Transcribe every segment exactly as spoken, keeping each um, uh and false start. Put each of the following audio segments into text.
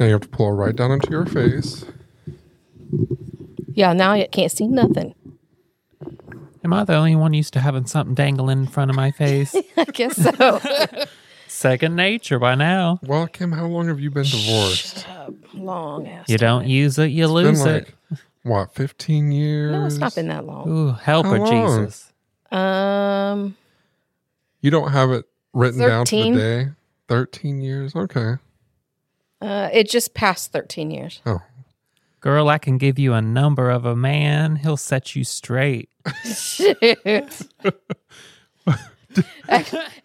Now you have to pull it right down into your face. Yeah, now you can't see nothing. Am I the only one used to having something dangling in front of my face? I guess so. Second nature by now. Well, Kim, how long have you been divorced? Long ass. You don't time. Use it, you it's lose been like, it. What, fifteen years? No, it's not been that long. Ooh, help her, Jesus. Um, you don't have it written down to the day? thirteen years? Okay. Uh, it just passed thirteen years. Oh. Girl, I can give you a number of a man. He'll set you straight. Shit.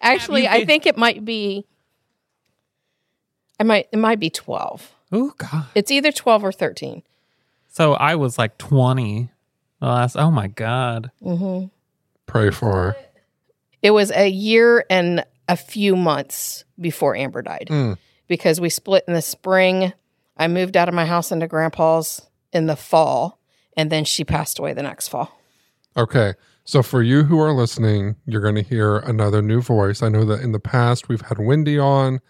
Actually, I think it might be. I might. It might be twelve. Oh God! It's either twelve or thirteen. So I was like twenty. Last. Oh my God. Mm-hmm. Pray for her. It was a year and a few months before Amber died, mm. because we split in the spring. I moved out of my house into Grandpa's in the fall, and then she passed away the next fall. Okay. So for you who are listening, you're going to hear another new voice. I know that in the past we've had Wendy on.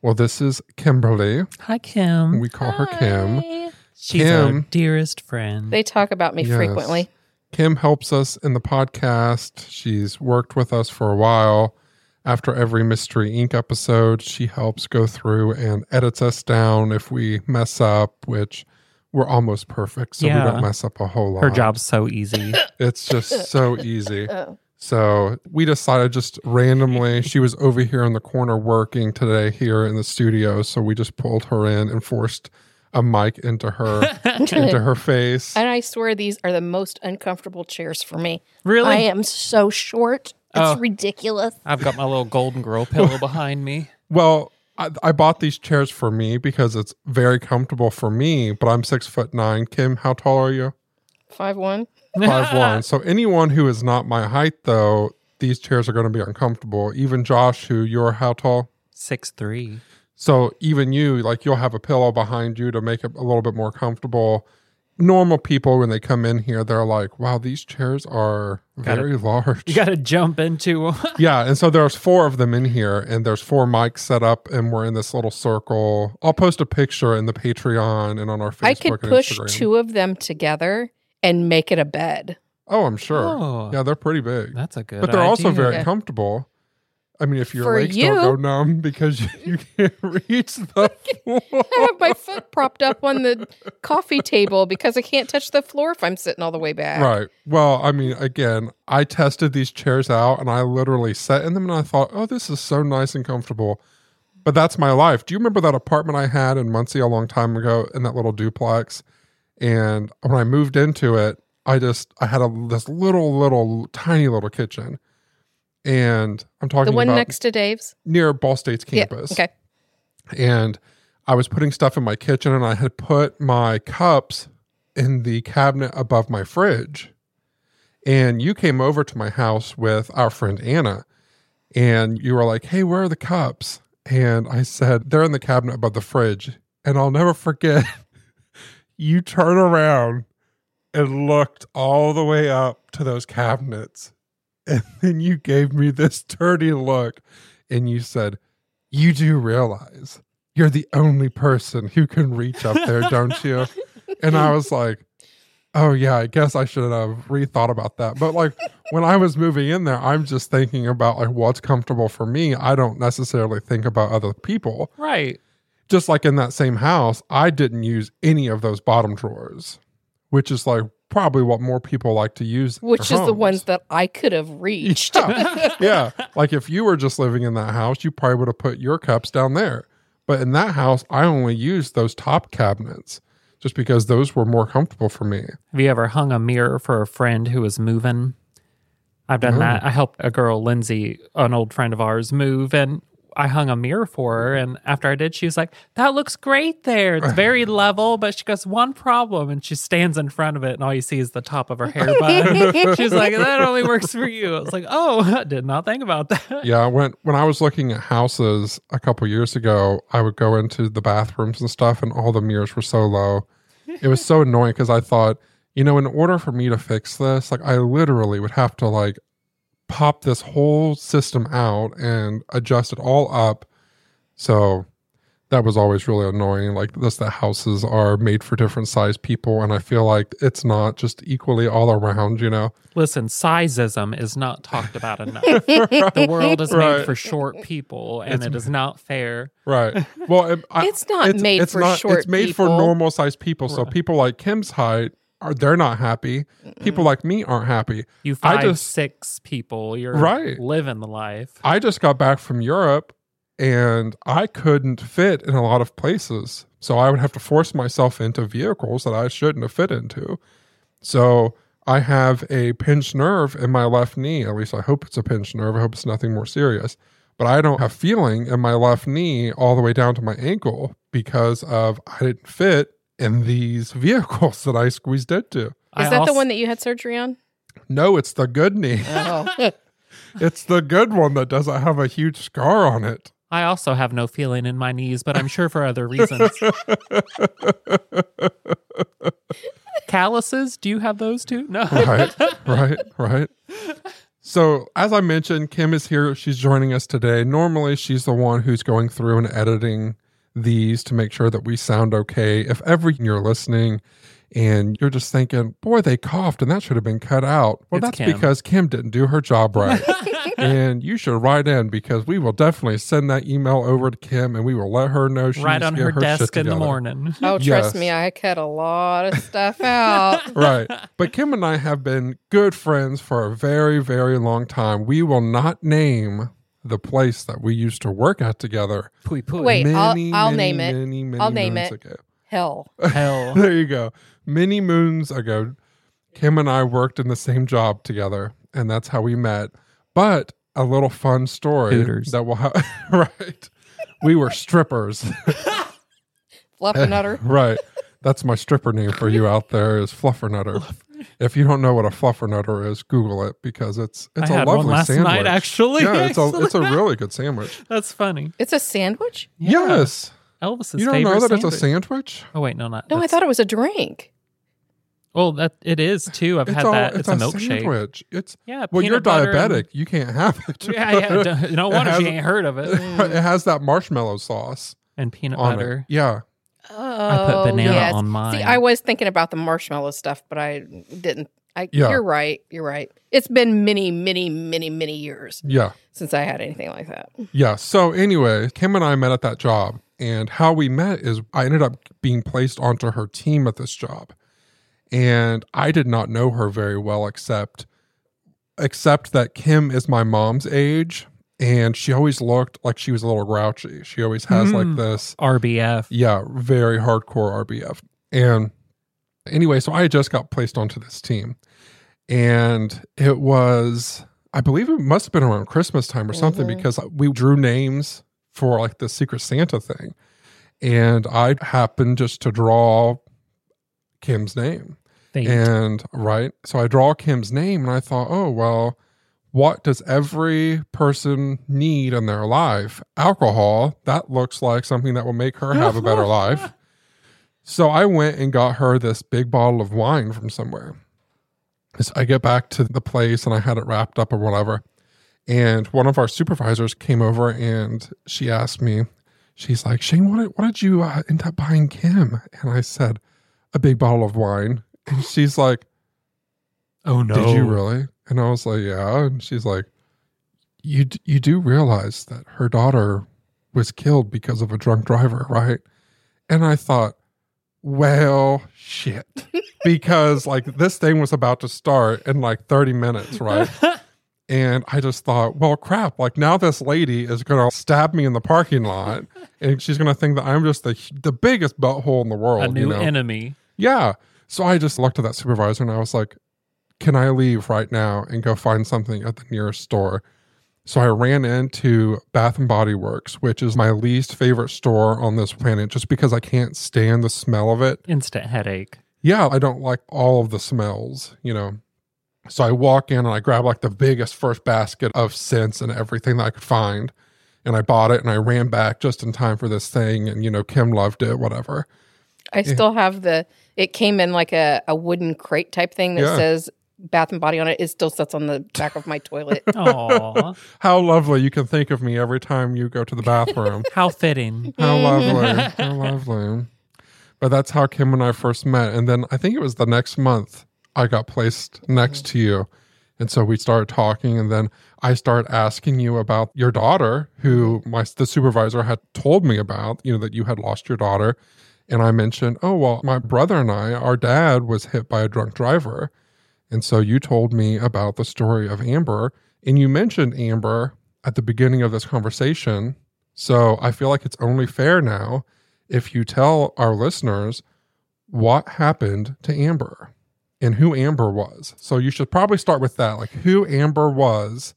Well, this is Kimberly. Hi, Kim. We call Hi. her Kim. She's Kim, our dearest friend. They talk about me yes. frequently. Kim helps us in the podcast. She's worked with us for a while. After every Mystery Incorporated episode, she helps go through and edits us down if we mess up, which we're almost perfect, so yeah. we don't mess up a whole lot. Her job's so easy. It's just so easy. So we decided just randomly, she was over here in the corner working today here in the studio, so we just pulled her in and forced a mic into her into her face. And I swear these are the most uncomfortable chairs for me. Really? I am so short. It's oh, ridiculous. I've got my little Golden Girl pillow behind me. Well, I, I bought these chairs for me because it's very comfortable for me, but I'm six foot nine. Kim, how tall are you? Five one. Five one. So anyone who is not my height, though, these chairs are going to be uncomfortable. Even Josh, who you're how tall? Six three. So even you, like you'll have a pillow behind you to make it a little bit more comfortable. Normal people, when they come in here, they're like, wow, these chairs are gotta, very large. You got to jump into them. Yeah, and so there's four of them in here, and there's four mics set up, and we're in this little circle. I'll post a picture in the Patreon and on our Facebook I could and push Instagram. Two of them together and make it a bed. Oh, I'm sure. Oh, yeah, they're pretty big. That's a good But they're idea. Also very yeah. comfortable. I mean, if your For legs you, don't go numb because you, you can't reach the floor. I have my foot propped up on the coffee table because I can't touch the floor if I'm sitting all the way back. Right. Well, I mean, again, I tested these chairs out and I literally sat in them and I thought, oh, this is so nice and comfortable. But that's my life. Do you remember that apartment I had in Muncie a long time ago in that little duplex? And when I moved into it, I just, I had a, this little, little, tiny little kitchen. And I'm talking about the one about next to Dave's near Ball State's campus. Yeah, okay. And I was putting stuff in my kitchen and I had put my cups in the cabinet above my fridge. And you came over to my house with our friend Anna and you were like, hey, where are the cups? And I said, they're in the cabinet above the fridge. And I'll never forget, you turn around and looked all the way up to those cabinets. And then you gave me this dirty look and you said, you do realize you're the only person who can reach up there, don't you? And I was like, oh, yeah, I guess I should have rethought about that. But like when I was moving in there, I'm just thinking about like what's comfortable for me. I don't necessarily think about other people. Right. Just like in that same house, I didn't use any of those bottom drawers, which is like probably what more people like to use, which is the ones that I could have reached. Yeah. Yeah, like if you were just living in that house, you probably would have put your cups down there. But in that house, I only used those top cabinets just because those were more comfortable for me. Have you ever hung a mirror for a friend who was moving? I've done no. that. I helped a girl, Lindsay, an old friend of ours, move, and I hung a mirror for her, and after I did, she was like, that looks great there. It's very level, but she goes, one problem, and she stands in front of it, and all you see is the top of her hair bun. She's like, that only works for you. I was like, oh, I did not think about that. Yeah, when, when I was looking at houses a couple years ago, I would go into the bathrooms and stuff, and all the mirrors were so low. It was so annoying because I thought, you know, in order for me to fix this, like I literally would have to like pop this whole system out and adjust it all up. So that was always really annoying. Like, this, the houses are made for different size people, and I feel like it's not just equally all around, you know? Listen, sizeism is not talked about enough. Right. The world is right. made for short people, and it's, it is not fair. Right. Well, it, I, it's not it's, made it's for not, short people. It's made people. for normal sized people, so right. people like Kim's height, Are, they're not happy. People like me aren't happy. You five, I just, six people. You're right. living the life. I just got back from Europe, and I couldn't fit in a lot of places. So I would have to force myself into vehicles that I shouldn't have fit into. So I have a pinched nerve in my left knee. At least I hope it's a pinched nerve. I hope it's nothing more serious. But I don't have feeling in my left knee all the way down to my ankle because of I didn't fit in these vehicles that I squeezed into. Is I that also, the one that you had surgery on? No, it's the good knee. Oh. It's the good one that doesn't have a huge scar on it. I also have no feeling in my knees, but I'm sure for other reasons. Calluses, do you have those too? No. Right, right, right. So, as I mentioned, Kim is here. She's joining us today. Normally, she's the one who's going through and editing these to make sure that we sound okay. If ever you're listening and you're just thinking, boy, they coughed and that should have been cut out. Well, it's that's Kim. Because Kim didn't do her job right. And you should write in, because we will definitely send that email over to Kim and we will let her know. She right on her, her desk in the morning. Oh, trust yes. me, I cut a lot of stuff out. Right. But Kim and I have been good friends for a very, very long time. We will not name the place that we used to work at together. Pui, pui. Wait, many, I'll, I'll many, name it. Many, many I'll name it. Ago. Hell. Hell. There you go. Many moons ago, Kim and I worked in the same job together, and that's how we met. But a little fun story Hooters. that we'll have. Right. We were strippers. Fluffernutter. Right. That's my stripper name for you out there, is Fluffernutter. If you don't know what a fluffernutter is, Google it, because it's it's I a had lovely one last sandwich. Night, actually, yeah, it's a, it's a really good sandwich. That's funny. It's a sandwich? Yeah. Yes, Elvis's. You don't know that sandwich. It's a sandwich? Oh wait, no, not no. That's... I thought it was a drink. Well, that it is too. I've it's had all, that. It's, it's a, a milkshake. Sandwich. It's yeah. Well, you're diabetic. And... You can't have it. Yeah, yeah. You don't want it. Has, you ain't heard of it. It has that marshmallow sauce and peanut butter. It. Yeah. Oh, I put banana yes. on mine. See, I was thinking about the marshmallow stuff, but I didn't. I, yeah. You're right. You're right. It's been many, many, many, many years yeah. since I had anything like that. Yeah. So anyway, Kim and I met at that job. And how we met is I ended up being placed onto her team at this job. And I did not know her very well, except except that Kim is my mom's age. And she always looked like she was a little grouchy. She always has mm, like this. R B F. Yeah, very hardcore R B F. And anyway, so I just got placed onto this team. And it was, I believe it must have been around Christmas time or something, mm-hmm. because we drew names for like the Secret Santa thing. And I happened just to draw Kim's name. Thanks. And right. So I draw Kim's name and I thought, oh, well, what does every person need in their life? Alcohol. That looks like something that will make her have a better life. So I went and got her this big bottle of wine from somewhere. So I get back to the place and I had it wrapped up or whatever. And one of our supervisors came over and she asked me, she's like, Shane, what did, what did you uh, end up buying Kim? And I said, a big bottle of wine. And she's like, oh no. Did you really? And I was like, yeah. And she's like, you d- you do realize that her daughter was killed because of a drunk driver, right? And I thought, well, shit. Because like this thing was about to start in like thirty minutes, right? And I just thought, well, crap. Like now this lady is going to stab me in the parking lot. And she's going to think that I'm just the the biggest butthole in the world. A new you know? enemy. Yeah. So I just looked at that supervisor and I was like, can I leave right now and go find something at the nearest store? So I ran into Bath and Body Works, which is my least favorite store on this planet, just because I can't stand the smell of it. Instant headache. Yeah, I don't like all of the smells, you know. So I walk in and I grab like the biggest first basket of scents and everything that I could find. And I bought it and I ran back just in time for this thing. And, you know, Kim loved it, whatever. I still have the, it came in like a, a wooden crate type thing that yeah. says, Bath and Body on it. It still sits on the back of my toilet. Aww. How lovely. You can think of me every time you go to the bathroom. How fitting. How lovely. How lovely. But that's how Kim and I first met. And then I think it was the next month I got placed next to you. And so we started talking, and then I started asking you about your daughter, who my the supervisor had told me about, you know, that you had lost your daughter. And I mentioned, oh, well, my brother and I, our dad was hit by a drunk driver. And so you told me about the story of Amber, and you mentioned Amber at the beginning of this conversation. So I feel like it's only fair now if you tell our listeners what happened to Amber. And who Amber was. So you should probably start with that. Like, who Amber was.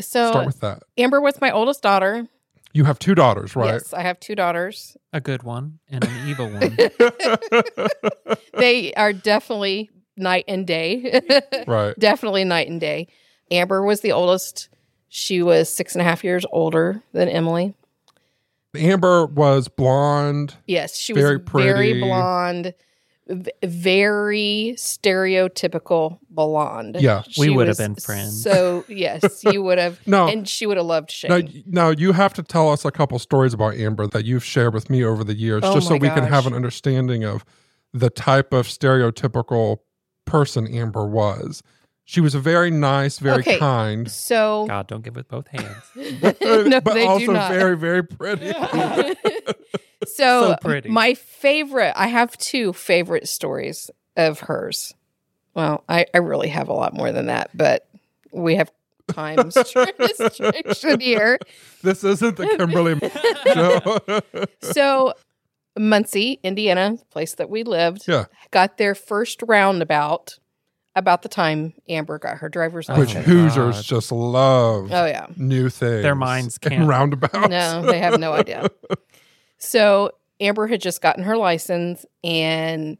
So start with that. Amber was my oldest daughter. You have two daughters, right? Yes, I have two daughters. A good one and an evil one. They are definitely night and day. Right. Definitely night and day. Amber was the oldest. She was six and a half years older than Emily. Amber was blonde. Yes, she very was pretty. Very blonde. Very stereotypical blonde. Yeah, we would have been friends. So, yes, you would have. No, and she would have loved Shane. Now, now, you have to tell us a couple stories about Amber that you've shared with me over the years, oh just so we gosh. can have an understanding of the type of stereotypical person Amber was. She was a very nice, very okay, kind. So, God, don't give with both hands. But, no, but they also do not. Very, very pretty. So, so pretty. My favorite, I have two favorite stories of hers. Well, I, I really have a lot more than that, but we have time restriction here. This isn't the Kimberly show. So, Muncie, Indiana, place that we lived, yeah. got their first roundabout about the time Amber got her driver's license. Which Hoosiers just love oh, yeah. new things. Their minds can't. And roundabouts. No, they have no idea. So Amber had just gotten her license, and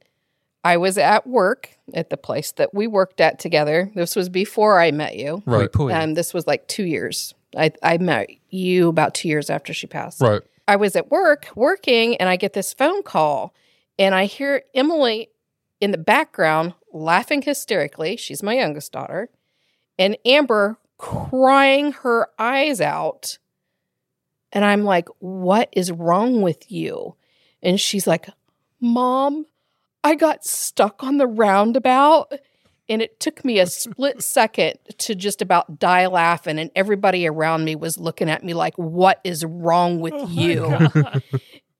I was at work at the place that we worked at together. This was before I met you. Right. Um, this was like two years. I, I met you about two years after she passed. Right. I was at work, working, and I get this phone call, and I hear Emily in the background laughing hysterically. She's my youngest daughter. And Amber crying her eyes out. And I'm like, what is wrong with you? And she's like, Mom, I got stuck on the roundabout. And it took me a split second to just about die laughing. And everybody around me was looking at me like, what is wrong with oh you?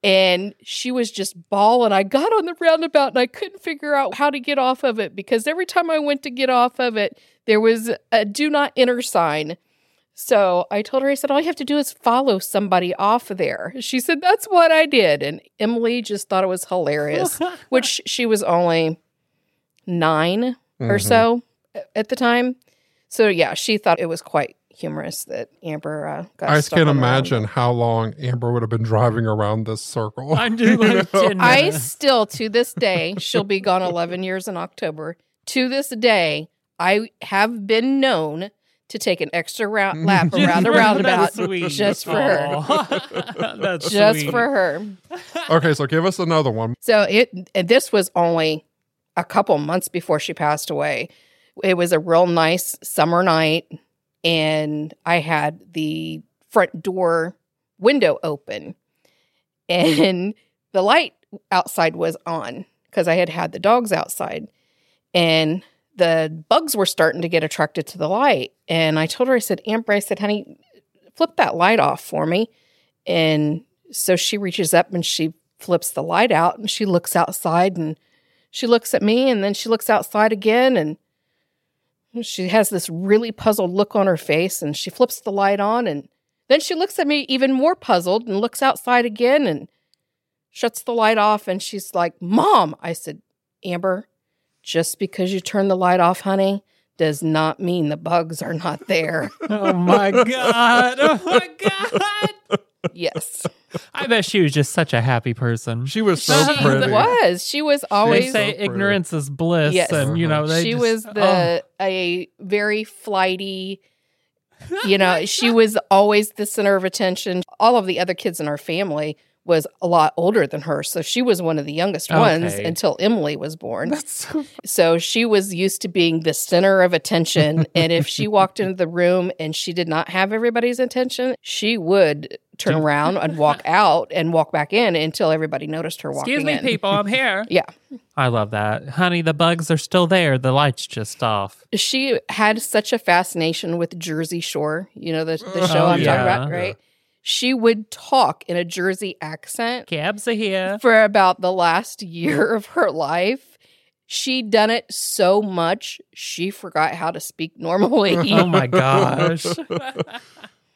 And she was just bawling. I got on the roundabout and I couldn't figure out how to get off of it because every time I went to get off of it, there was a do not enter sign. So I told her, I said, all you have to do is follow somebody off of there. She said, that's what I did. And Emily just thought it was hilarious, which she was only nine mm-hmm. or so at the time. So yeah, she thought it was quite humorous that Amber uh, got I just can't imagine round. How long Amber would have been driving around this circle. I do like you know? I still, to this day, she'll be gone eleven years in October. To this day, I have been known to take an extra round, lap around the roundabout just for her. That's just sweet. for her. Okay, so give us another one. So it this was only a couple months before she passed away. It was a real nice summer night. And I had the front door window open and the light outside was on because I had had the dogs outside and the bugs were starting to get attracted to the light. And I told her, I said, Amber, I said, honey, flip that light off for me. And so she reaches up and she flips the light out and she looks outside and she looks at me and then she looks outside again and she has this really puzzled look on her face, and she flips the light on, and then she looks at me even more puzzled and looks outside again and shuts the light off, and she's like, Mom! I said, Amber, just because you turned the light off, honey, does not mean the bugs are not there. Oh, my God. Oh, my God. Yes. I bet she was just such a happy person. She was so she pretty. She was. She was always. They say so ignorance is bliss. Yes. And, you know, they She just, was the oh. a very flighty, you know, she was always the center of attention. All of the other kids in our family was a lot older than her. So she was one of the youngest okay. ones until Emily was born. That's so funny. So she was used to being the center of attention. And if she walked into the room and she did not have everybody's attention, she would turn around and walk out and walk back in until everybody noticed her walking in. Excuse me, people, I'm here. Yeah. I love that. Honey, the bugs are still there. The light's just off. She had such a fascination with Jersey Shore, you know, the, the show oh, I'm yeah. talking about, right? Yeah. She would talk in a Jersey accent. Cabs are here. For about the last year of her life. She'd done it so much, she forgot how to speak normally. Oh my gosh.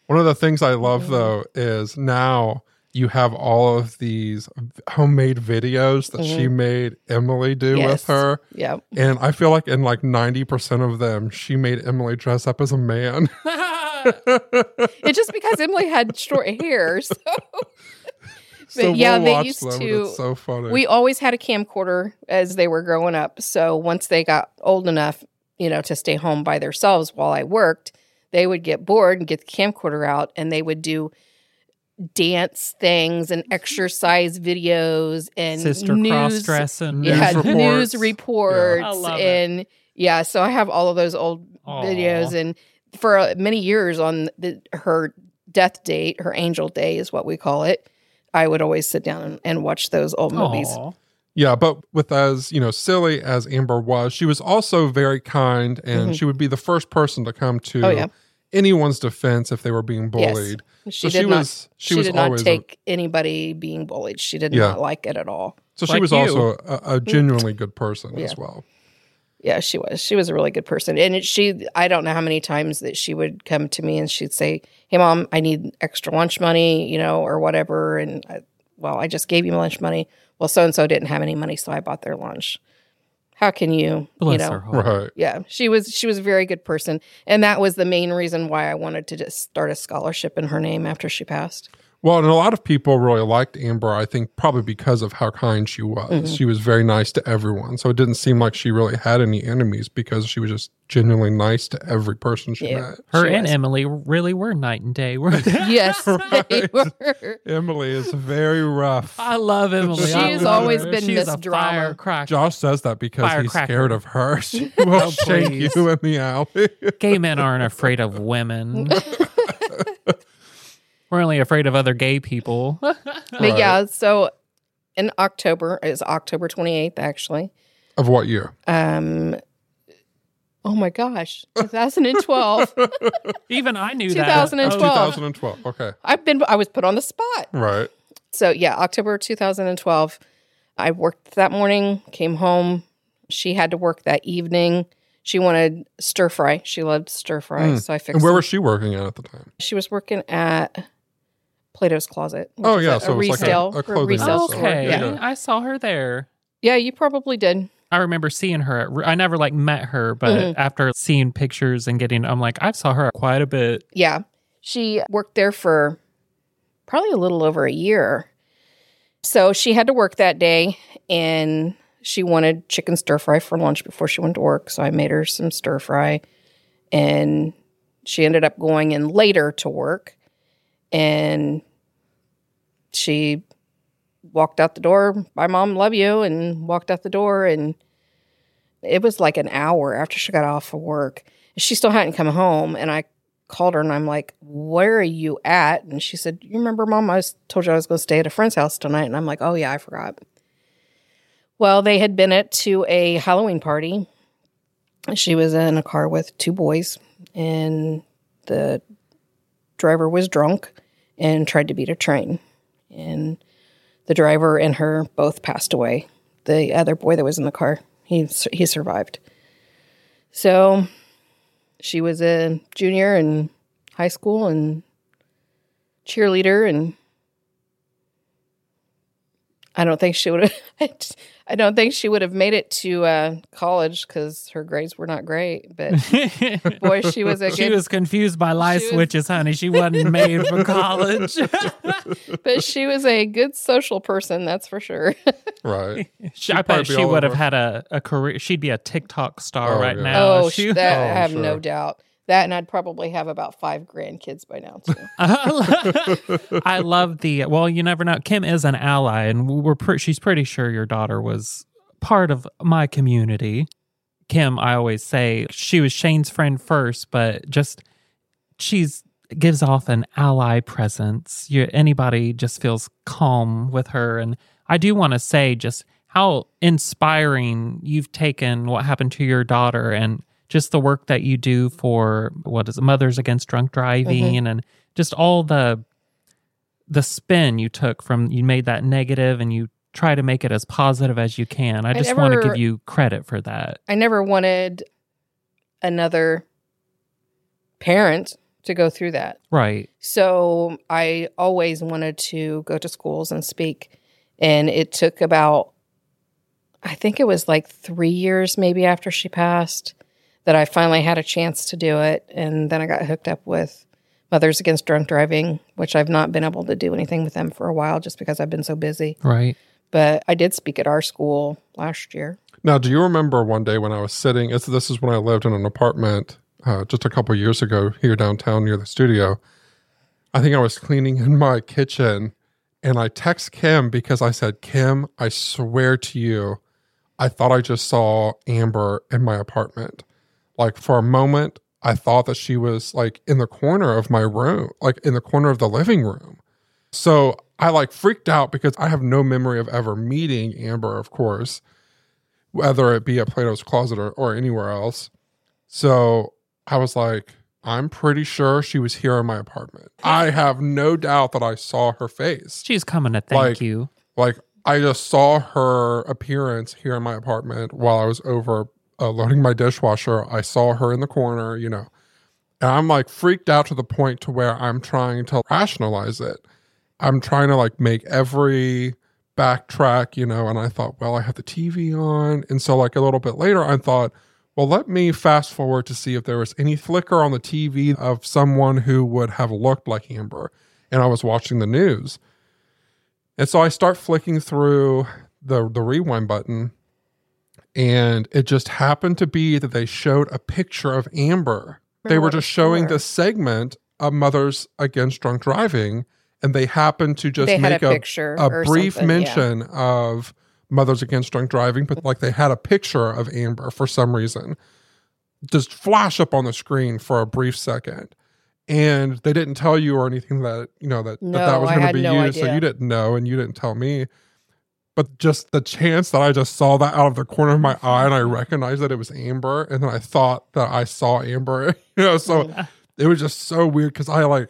One of the things I love, though, is now you have all of these homemade videos that mm-hmm. she made Emily do yes. with her. Yeah. And I feel like in like ninety percent of them, she made Emily dress up as a man. It's just because Emily had short hair, so... But so yeah, we'll they used them, to. It's so funny. We always had a camcorder as they were growing up. So once they got old enough, you know, to stay home by themselves while I worked, they would get bored and get the camcorder out, and they would do dance things and exercise videos and sister cross dressing, yeah, news reports, news reports yeah. I love and it. yeah. So I have all of those old Aww. videos, and for many years on the, her death date, her angel day is what we call it. I would always sit down and watch those old movies. Aww. Yeah, but with as, you know, silly as Amber was, she was also very kind, and mm-hmm. she would be the first person to come to oh, yeah. anyone's defense if they were being bullied. Yes. She so did she not, was she, she was did always not take a, anybody being bullied. She did yeah. not like it at all. So like she was you. also a, a genuinely good person yeah. as well. Yeah, she was. She was a really good person. And it, she, I don't know how many times that she would come to me and she'd say, hey, Mom, I need extra lunch money, you know, or whatever. And, I, well, I just gave you lunch money. Well, so-and-so didn't have any money, so I bought their lunch. How can you, Bless you know? Her heart. Right. Yeah, she was, she was a very good person. And that was the main reason why I wanted to just start a scholarship in her name after she passed. Well, and a lot of people really liked Amber, I think, probably because of how kind she was. Mm-hmm. She was very nice to everyone. So it didn't seem like she really had any enemies because she was just genuinely nice to every person she yeah, met. Her she and was. Emily really were night and day, weren't they? Yes, right? They were. Emily is very rough. I love Emily. She has always her. been She's this drama. Josh says that because fire he's cracker. scared of her. She will oh, shake you in the alley. Gay men aren't afraid of women. We're only afraid of other gay people. But right. yeah, so in October, it was October twenty-eighth, actually. Of what year? Um, oh my gosh, twenty twelve. Even I knew twenty twelve. that. twenty twelve. Oh, twenty twelve, okay. I've been, I was put on the spot. Right. So yeah, October twenty twelve, I worked that morning, came home. She had to work that evening. She wanted stir fry. She loved stir fry, mm. so I fixed it. And where was she working at at the time? She was working at... Plato's Closet. Oh, yeah. A, so a resale. Like a, a resale oh, okay. Yeah. Yeah. I saw her there. Yeah, you probably did. I remember seeing her. At, I never, like, met her, but mm-hmm. after seeing pictures and getting... I'm like, I saw her quite a bit. Yeah. She worked there for probably a little over a year. So she had to work that day, and she wanted chicken stir-fry for lunch before she went to work, so I made her some stir-fry. And she ended up going in later to work, and... She walked out the door, my mom, love you, and walked out the door. And it was like an hour after she got off of work. She still hadn't come home. And I called her and I'm like, where are you at? And she said, you remember, Mom, I was, told you I was going to stay at a friend's house tonight. And I'm like, oh, yeah, I forgot. Well, they had been at to a Halloween party. She was in a car with two boys, and the driver was drunk and tried to beat a train. And the driver and her both passed away. The other boy that was in the car, he he survived. So she was a junior in high school and cheerleader, and I don't think she would have. I don't think she would have made it to uh, college because her grades were not great. But boy, she was a good, she was confused by life switches, was, honey. She wasn't made for college. But she was a good social person, that's for sure. Right. She, I bet she would have had a, a career. She'd be a TikTok star oh, right yeah. now. Oh, she, that, oh, I have sure. no doubt. That, and I'd probably have about five grandkids by now, too. I love the, well, you never know. Kim is an ally, and we're pre- she's pretty sure your daughter was part of my community. Kim, I always say, she was Shane's friend first, but just, she's gives off an ally presence. You, anybody just feels calm with her. And I do want to say just how inspiring you've taken what happened to your daughter and just the work that you do for, what is it, Mothers Against Drunk Driving, mm-hmm. and just all the the spin you took from, you made that negative and you try to make it as positive as you can. I, I just want to give you credit for that. I never wanted another parent to go through that. Right. So I always wanted to go to schools and speak, and it took about, I think it was like three years maybe after she passed, that I finally had a chance to do it. And then I got hooked up with Mothers Against Drunk Driving, which I've not been able to do anything with them for a while just because I've been so busy. Right. But I did speak at our school last year. Now, do you remember one day when I was sitting, it's, this is when I lived in an apartment uh, just a couple years ago here downtown near the studio. I think I was cleaning in my kitchen and I text Kim because I said, Kim, I swear to you, I thought I just saw Amber in my apartment. Like, for a moment, I thought that she was, like, in the corner of my room, like, in the corner of the living room. So I, like, freaked out because I have no memory of ever meeting Amber, of course, whether it be at Plato's Closet or, or anywhere else. So I was like, I'm pretty sure she was here in my apartment. I have no doubt that I saw her face. She's coming to thank like, you. Like, I just saw her appearance here in my apartment while I was over Uh, loading my dishwasher. I saw her in the corner, you know, and I'm like freaked out to the point to where I'm trying to rationalize it. I'm trying to like make every backtrack, you know, and I thought, well, I have the T V on. And so like a little bit later, I thought, well, let me fast forward to see if there was any flicker on the T V of someone who would have looked like Amber. And I was watching the news. And so I start flicking through the the rewind button. And it just happened to be that they showed a picture of Amber. They were just showing this segment of Mothers Against Drunk Driving, and they happened to just make a, a, a brief mention yeah. of Mothers Against Drunk Driving, but like they had a picture of Amber for some reason just flash up on the screen for a brief second. And they didn't tell you or anything that, you know, that no, that, that was going to be no used, idea. So you didn't know, and you didn't tell me. But just the chance that I just saw that out of the corner of my eye and I recognized that it was Amber, and then I thought that I saw Amber, you know, so yeah. It was just so weird because I like,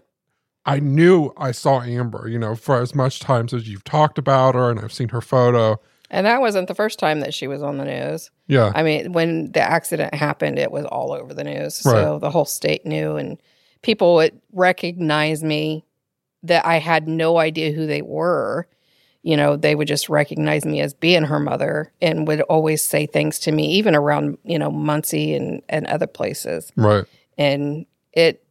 I knew I saw Amber, you know, for as much times as you've talked about her and I've seen her photo. And that wasn't the first time that she was on the news. Yeah. I mean, when the accident happened, it was all over the news. Right. So the whole state knew, and people would recognize me that I had no idea who they were. You know, they would just recognize me as being her mother and would always say things to me, even around, you know, Muncie and, and other places. Right. And it,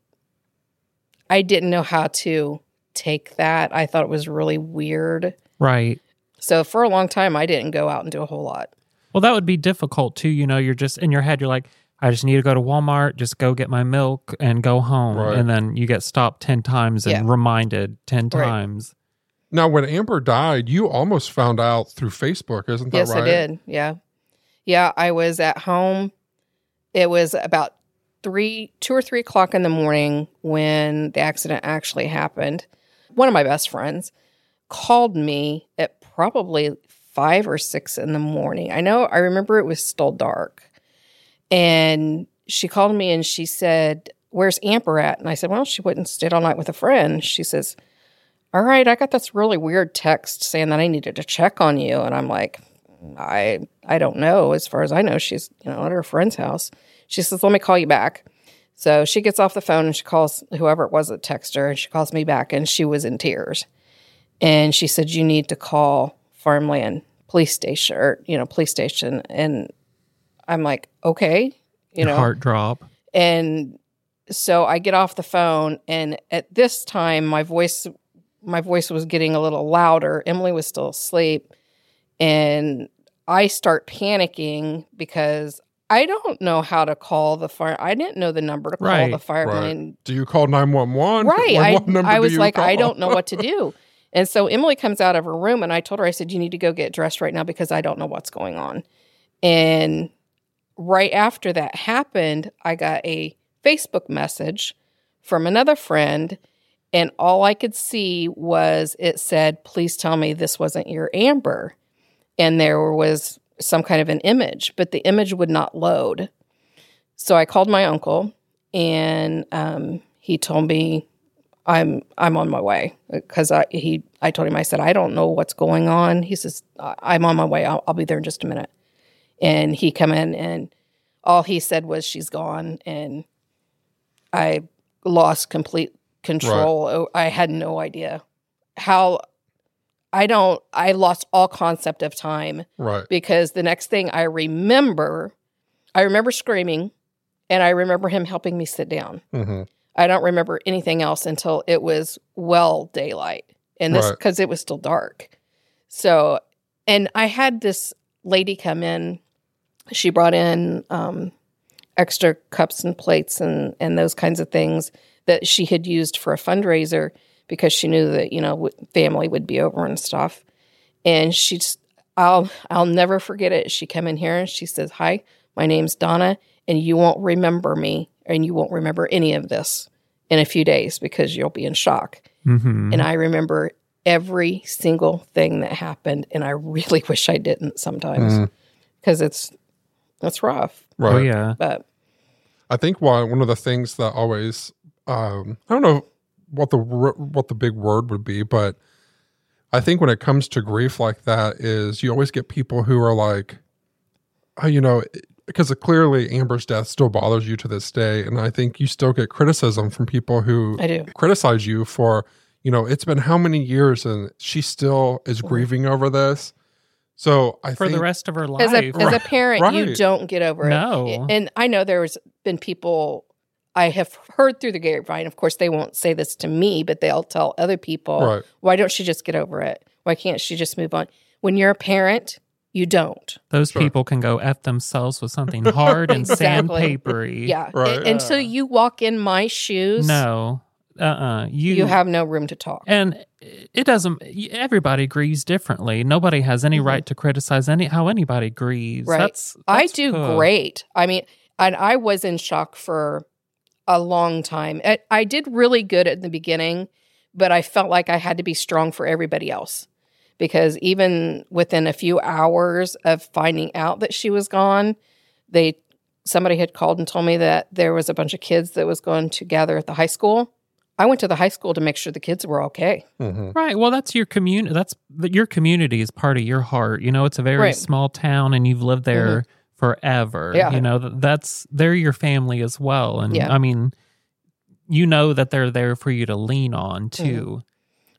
I didn't know how to take that. I thought it was really weird. Right. So for a long time, I didn't go out and do a whole lot. Well, that would be difficult too. You know, you're just in your head, you're like, I just need to go to Walmart, just go get my milk and go home. Right. And then you get stopped ten times and yeah. reminded ten times. Right. Now, when Amber died, you almost found out through Facebook, isn't that yes, right? Yes, I did. Yeah. Yeah, I was at home. It was about three, two or three o'clock in the morning when the accident actually happened. One of my best friends called me at probably five or six in the morning. I know, I remember it was still dark. And she called me and she said, "Where's Amber at?" And I said, "Well, she wouldn't stay all night with a friend." She says, "All right, I got this really weird text saying that I needed to check on you." And I'm like, I I don't know. As far as I know, she's, you know, at her friend's house. She says, "Let me call you back." So she gets off the phone and she calls whoever it was that texted her, and she calls me back, and she was in tears. And she said, "You need to call Farmland Police Station, or, you know, police station." And I'm like, okay, you know, heart drop. And so I get off the phone, and at this time, my voice. My voice was getting a little louder. Emily was still asleep. And I start panicking because I don't know how to call the fire. I didn't know the number to call right, the fire plane. Right. Do you call nine one one? Right. I, I was like, call? I don't know what to do. And so Emily comes out of her room, and I told her, I said, you need to go get dressed right now because I don't know what's going on. And right after that happened, I got a Facebook message from another friend, and all I could see was it said, please tell me this wasn't your Amber. And there was some kind of an image, but the image would not load. So I called my uncle, and um, he told me, I'm I'm on my way, because I he I told him, I said, I don't know what's going on. He says, I'm on my way. I'll, I'll be there in just a minute. And he come in, and all he said was, she's gone. And I lost complete control. Right. I had no idea how. I don't, I lost all concept of time. Right. Because the next thing I remember, I remember screaming, and I remember him helping me sit down. Mm-hmm. I don't remember anything else until it was well daylight. And this, because right. it was still dark. So, and I had this lady come in. She brought in um, extra cups and plates and, and those kinds of things that she had used for a fundraiser, because she knew that, you know, family would be over and stuff. And she just, I'll, I'll never forget it. She came in here and she says, hi, my name's Donna, and you won't remember me, and you won't remember any of this in a few days because you'll be in shock. Mm-hmm. And I remember every single thing that happened, and I really wish I didn't sometimes, because mm. it's, it's rough. Right. Oh, yeah. But I think one, one of the things that always, um, I don't know, what the what the big word would be, but I think when it comes to grief like that is you always get people who are like, oh, you know, because clearly Amber's death still bothers you to this day, and I think you still get criticism from people who I do. Criticize you for, you know, it's been how many years and she still is grieving over this. So I for think, the rest of her life. As a, right, as a parent, right. you don't get over no. it. And I know there's been people I have heard through the grapevine, of course, they won't say this to me, but they'll tell other people, right. why don't she just get over it? Why can't she just move on? When you're a parent, you don't. Those sure. people can go F themselves with something hard and exactly. sandpapery. Yeah. Right. Until so you walk in my shoes. No. Uh-uh. You, you have no room to talk. And it doesn't, everybody grieves differently. Nobody has any mm-hmm. right to criticize any how anybody grieves. Right. That's, that's I do cool. great. I mean, and I was in shock for a long time. I did really good at the beginning, but I felt like I had to be strong for everybody else, because even within a few hours of finding out that she was gone, they somebody had called and told me that there was a bunch of kids that was going to gather at the high school. I went to the high school to make sure the kids were okay. Mm-hmm. Right. Well, that's your community. That's your community is part of your heart. You know, it's a very right. small town, and you've lived there. Mm-hmm. Forever, yeah. you know, that's, they're your family as well. And yeah. I mean, you know that they're there for you to lean on too. Mm.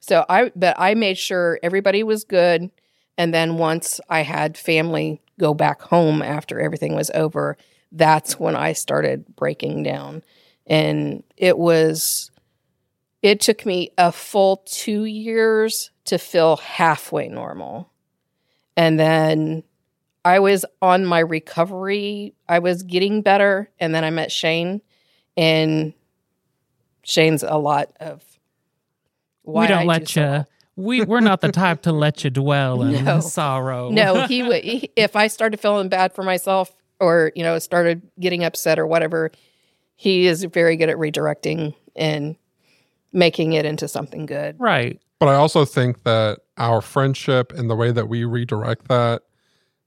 So I, but I made sure everybody was good. And then once I had family go back home after everything was over, that's when I started breaking down. And it was, it took me a full two years to feel halfway normal. And then I was on my recovery. I was getting better, and then I met Shane, and Shane's a lot of why we don't I let do you. So we we're not the type to let you dwell in no. sorrow. No, he would. He, if I started feeling bad for myself, or you know, started getting upset or whatever, he is very good at redirecting and making it into something good. Right. But I also think that our friendship and the way that we redirect that.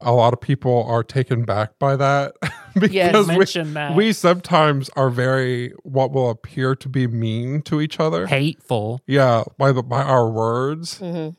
A lot of people are taken back by that because yes, mention we, that. we sometimes are very what will appear to be mean to each other, hateful. Yeah, by the by our words. Mm-hmm.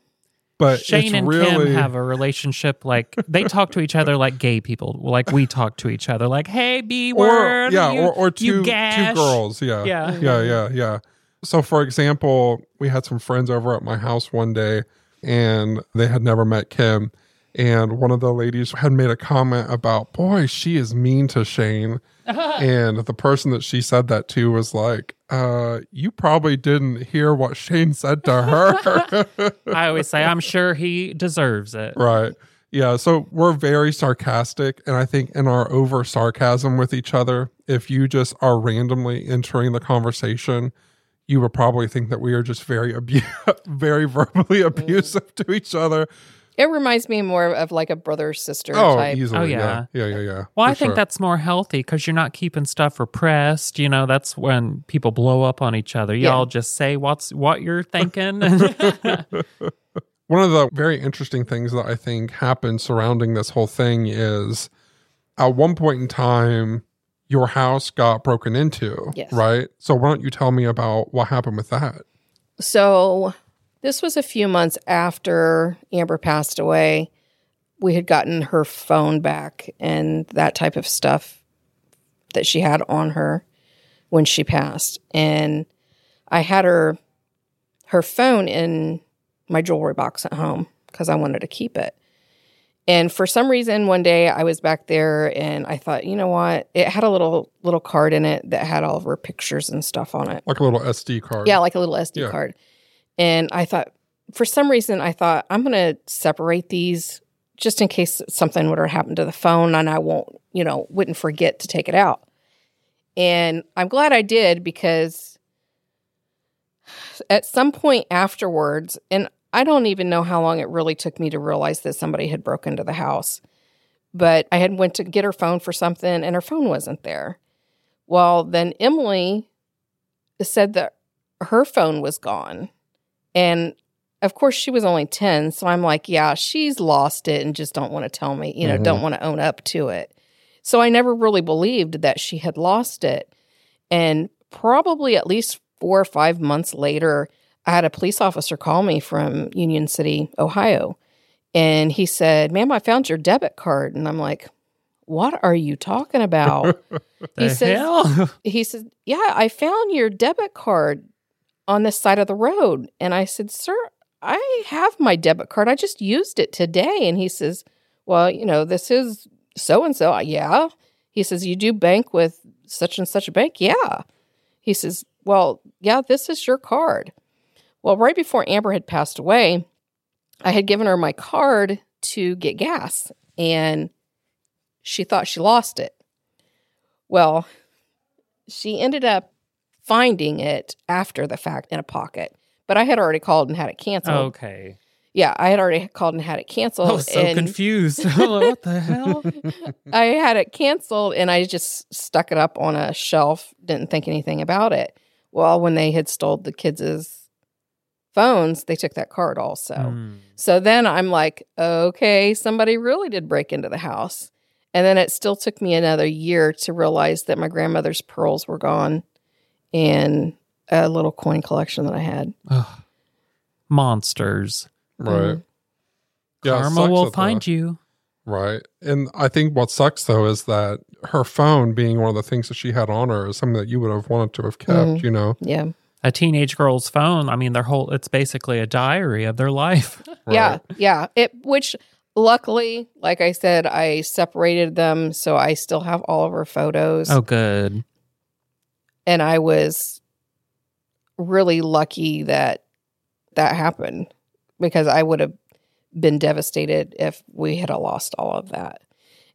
But Shane it's and really... Kim have a relationship like they talk to each other like gay people, like we talk to each other like, "Hey, B word." Or, yeah, you, or, or two, two girls. Yeah, yeah, mm-hmm. yeah, yeah, yeah. So, for example, we had some friends over at my house one day, and they had never met Kim. And one of the ladies had made a comment about, boy, she is mean to Shane. Uh-huh. And the person that she said that to was like, uh, you probably didn't hear what Shane said to her. I always say, I'm sure he deserves it. Right. Yeah, so we're very sarcastic, and I think in our over sarcasm with each other, if you just are randomly entering the conversation, you would probably think that we are just very abu- very verbally abusive mm. to each other. It reminds me more of like a brother sister oh, type. Easily, oh, yeah. yeah. Yeah, yeah, yeah. Well, I think sure. that's more healthy because you're not keeping stuff repressed. You know, that's when people blow up on each other. Y'all yeah. just say what's what you're thinking. One of the very interesting things that I think happened surrounding this whole thing is at one point in time, your house got broken into, yes. right? So why don't you tell me about what happened with that? So... this was a few months after Amber passed away. We had gotten her phone back and that type of stuff that she had on her when she passed. And I had her her phone in my jewelry box at home because I wanted to keep it. And for some reason, one day I was back there and I thought, you know what? It had a little little card in it that had all of her pictures and stuff on it. Like a little S D card. Yeah, like a little S D yeah. card. And I thought, for some reason, I thought, I'm going to separate these just in case something would have happened to the phone and I won't, you know, wouldn't forget to take it out. And I'm glad I did because at some point afterwards, and I don't even know how long it really took me to realize that somebody had broken into the house, but I had went to get her phone for something and her phone wasn't there. Well, then Emily said that her phone was gone. And, of course, she was only ten, so I'm like, yeah, she's lost it and just don't want to tell me, you know, mm-hmm. don't want to own up to it. So I never really believed that she had lost it. And probably at least four or five months later, I had a police officer call me from Union City, Ohio, and he said, ma'am, I found your debit card. And I'm like, what are you talking about? he says, hell? He says, yeah, I found your debit card on this side of the road. And I said, sir, I have my debit card. I just used it today. And he says, well, you know, this is so-and-so. Yeah. He says, you do bank with such and such a bank? Yeah. He says, well, yeah, this is your card. Well, right before Amber had passed away, I had given her my card to get gas. And she thought she lost it. Well, she ended up finding it after the fact in a pocket. But I had already called and had it canceled. Okay. Yeah, I had already called and had it canceled. I was so and confused. What the hell? I had it canceled, and I just stuck it up on a shelf, didn't think anything about it. Well, when they had stole the kids' phones, they took that card also. Mm. So then I'm like, okay, somebody really did break into the house. And then it still took me another year to realize that my grandmother's pearls were gone. And a little coin collection that I had. Ugh. Monsters. Right. Mm. Yeah, karma will find that. You. Right. And I think what sucks, though, is that her phone being one of the things that she had on her is something that you would have wanted to have kept, mm. you know? Yeah. A teenage girl's phone, I mean, their whole, it's basically a diary of their life. Right. Yeah. Yeah. It, which, luckily, like I said, I separated them, so I still have all of her photos. Oh, good. And I was really lucky that that happened because I would have been devastated if we had lost all of that.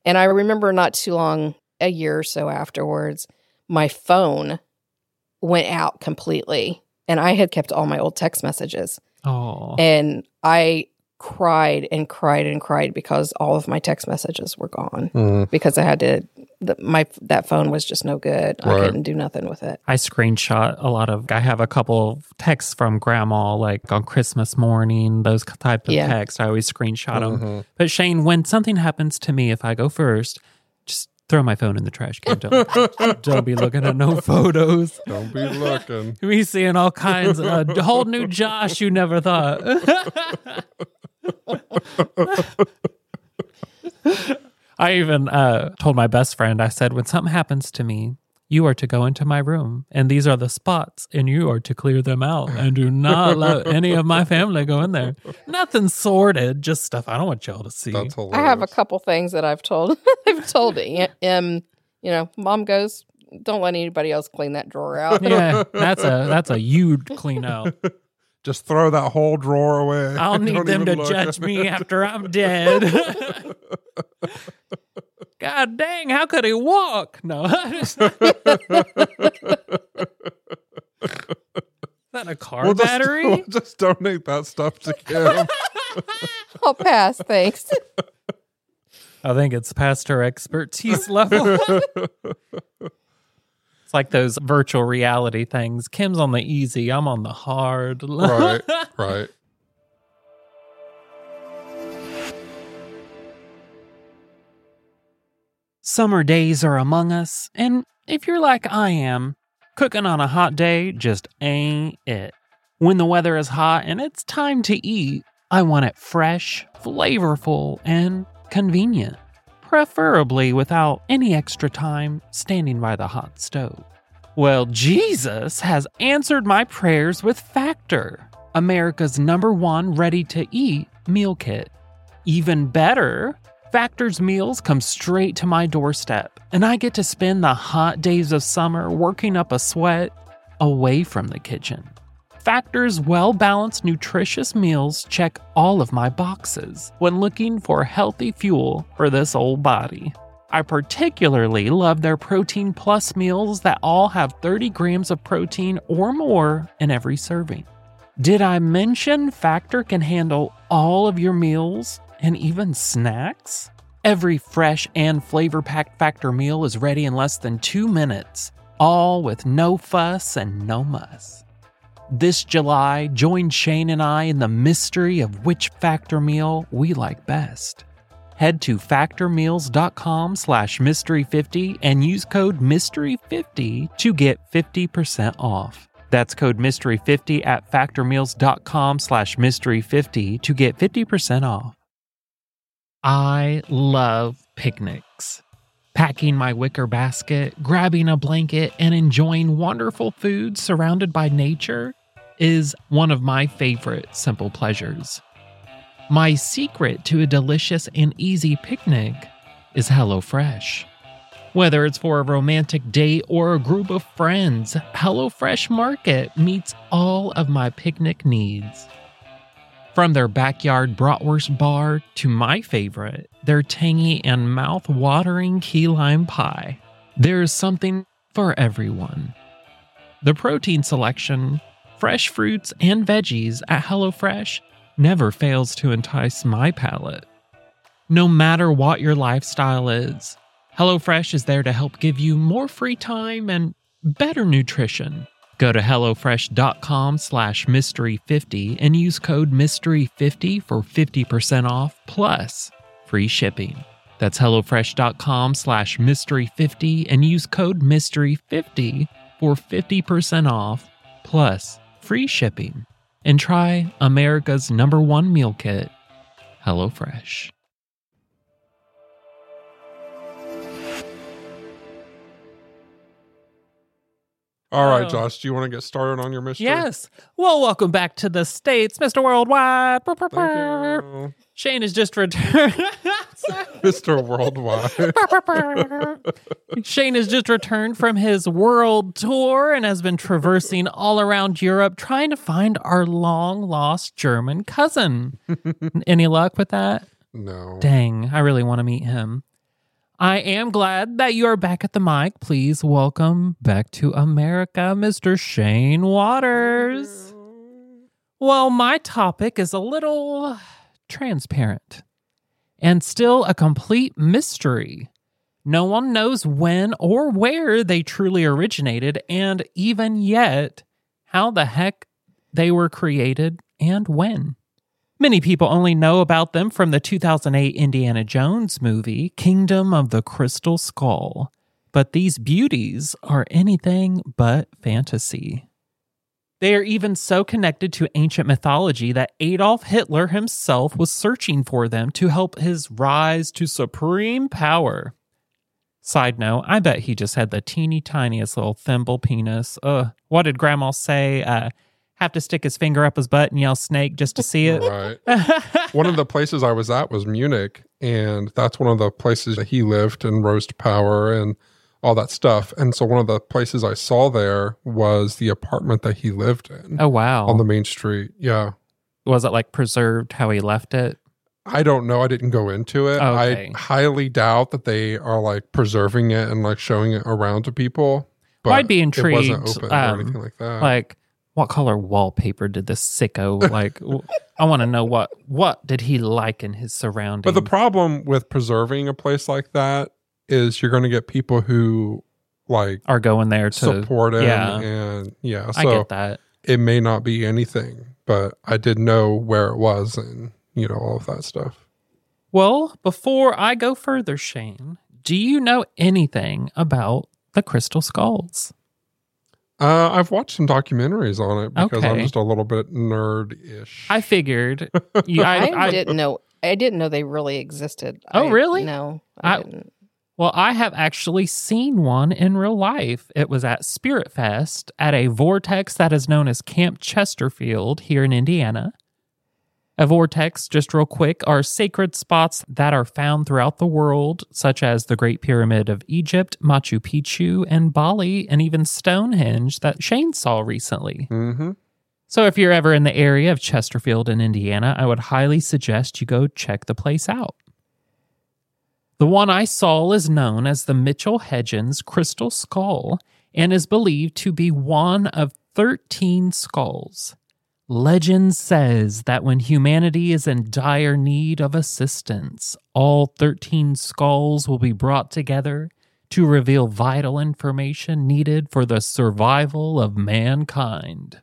And I remember not too long, a year or so afterwards, my phone went out completely. And I had kept all my old text messages. Oh. And I cried and cried and cried because all of my text messages were gone mm. because I had to the, my that phone was just no good. Right. I couldn't do nothing with it. I screenshot a lot of I have a couple texts from grandma like on Christmas morning, those type of yeah. texts. I always screenshot mm-hmm. them. But Shane, when something happens to me, if I go first, just throw my phone in the trash can. Don't, don't be looking at no photos. Don't be looking. We seeing all kinds of a whole new Josh you never thought. I even uh, told my best friend, I said, when something happens to me, you are to go into my room, and these are the spots, and you are to clear them out, and do not let any of my family go in there. Nothing sorted, just stuff I don't want y'all to see. I have a couple things that I've told, I've told Aunt Em, you know, Mom goes, don't let anybody else clean that drawer out. Yeah, that's a that's a huge clean out. Just throw that whole drawer away. I'll need them to judge me after I'm dead. God dang, how could he walk? No. Is that a car we'll battery? Just, we'll just donate that stuff to Kim. I'll pass, thanks. I think it's past her expertise level. It's like those virtual reality things. Kim's on the easy, I'm on the hard. Right, right. Summer days are among us, and if you're like I am, cooking on a hot day just ain't it. When the weather is hot and it's time to eat, I want it fresh, flavorful, and convenient, preferably without any extra time standing by the hot stove. Well, Jesus has answered my prayers with Factor, America's number one ready-to-eat meal kit. Even better, Factor's meals come straight to my doorstep, and I get to spend the hot days of summer working up a sweat away from the kitchen. Factor's well-balanced, nutritious meals check all of my boxes when looking for healthy fuel for this old body. I particularly love their Protein Plus meals that all have thirty grams of protein or more in every serving. Did I mention Factor can handle all of your meals? And even snacks? Every fresh and flavor-packed Factor meal is ready in less than two minutes, all with no fuss and no muss. This July, join Shane and I in the mystery of which Factor meal we like best. Head to factormeals.com slash mystery50 and use code mystery fifty to get fifty percent off. That's code mystery fifty at factormeals.com slash mystery50 to get fifty percent off. I love picnics. Packing my wicker basket, grabbing a blanket, and enjoying wonderful food surrounded by nature is one of my favorite simple pleasures. My secret to a delicious and easy picnic is HelloFresh. Whether it's for a romantic date or a group of friends, HelloFresh Market meets all of my picnic needs. From their backyard bratwurst bar to my favorite, their tangy and mouth-watering key lime pie, there is something for everyone. The protein selection, fresh fruits and veggies at HelloFresh never fails to entice my palate. No matter what your lifestyle is, HelloFresh is there to help give you more free time and better nutrition. Go to HelloFresh.com slash Mystery fifty and use code Mystery fifty for fifty percent off plus free shipping. That's HelloFresh.com slash Mystery fifty and use code Mystery fifty for fifty percent off plus free shipping. And try America's number one meal kit, HelloFresh. All right, Josh, do you want to get started on your mystery? Yes. Well, welcome back to the States, Mister Worldwide. Burr, burr, burr. Shane has just returned. Mister Worldwide. Burr, burr. Shane has just returned from his world tour and has been traversing all around Europe trying to find our long-lost German cousin. Any luck with that? No. Dang, I really want to meet him. I am glad that you are back at the mic. Please welcome back to America, Mister Shane Waters. Well, my topic is a little transparent and still a complete mystery. No one knows when or where they truly originated, and even yet, how the heck they were created and when. Many people only know about them from the two thousand eight Indiana Jones movie, Kingdom of the Crystal Skull. But these beauties are anything but fantasy. They are even so connected to ancient mythology that Adolf Hitler himself was searching for them to help his rise to supreme power. Side note, I bet he just had the teeny tiniest little thimble penis. Ugh, what did Grandma say? Uh... Have to stick his finger up his butt and yell snake just to see it. Right. One of the places I was at was Munich, and that's one of the places that he lived and rose to power, and all that stuff. And so one of the places I saw there was the apartment that he lived in. Oh, wow. On the main street. Yeah. Was it like preserved how he left it? I don't know. I didn't go into it. Okay. I highly doubt that they are like preserving it and like showing it around to people. But well, I'd be intrigued. It wasn't open um, or anything like that. Like, what color wallpaper did this sicko like? I want to know what what did he like in his surroundings. But the problem with preserving a place like that is you're going to get people who like are going there to support it. Yeah. And yeah, so I get that. It may not be anything, but I did know where it was and you know all of that stuff. Well, before I go further, Shane, do you know anything about the Crystal Skulls? Uh, I've watched some documentaries on it because okay. I'm just a little bit nerd-ish. I figured. You, I, I, I didn't know. I didn't know they really existed. Oh, I, really? No, I, I didn't. Well, I have actually seen one in real life. It was at Spirit Fest at a vortex that is known as Camp Chesterfield here in Indiana. A vortex, just real quick, are sacred spots that are found throughout the world, such as the Great Pyramid of Egypt, Machu Picchu, and Bali, and even Stonehenge that Shane saw recently. Mm-hmm. So if you're ever in the area of Chesterfield in Indiana, I would highly suggest you go check the place out. The one I saw is known as the Mitchell-Hedges Crystal Skull and is believed to be one of thirteen skulls. Legend says that when humanity is in dire need of assistance, all thirteen skulls will be brought together to reveal vital information needed for the survival of mankind.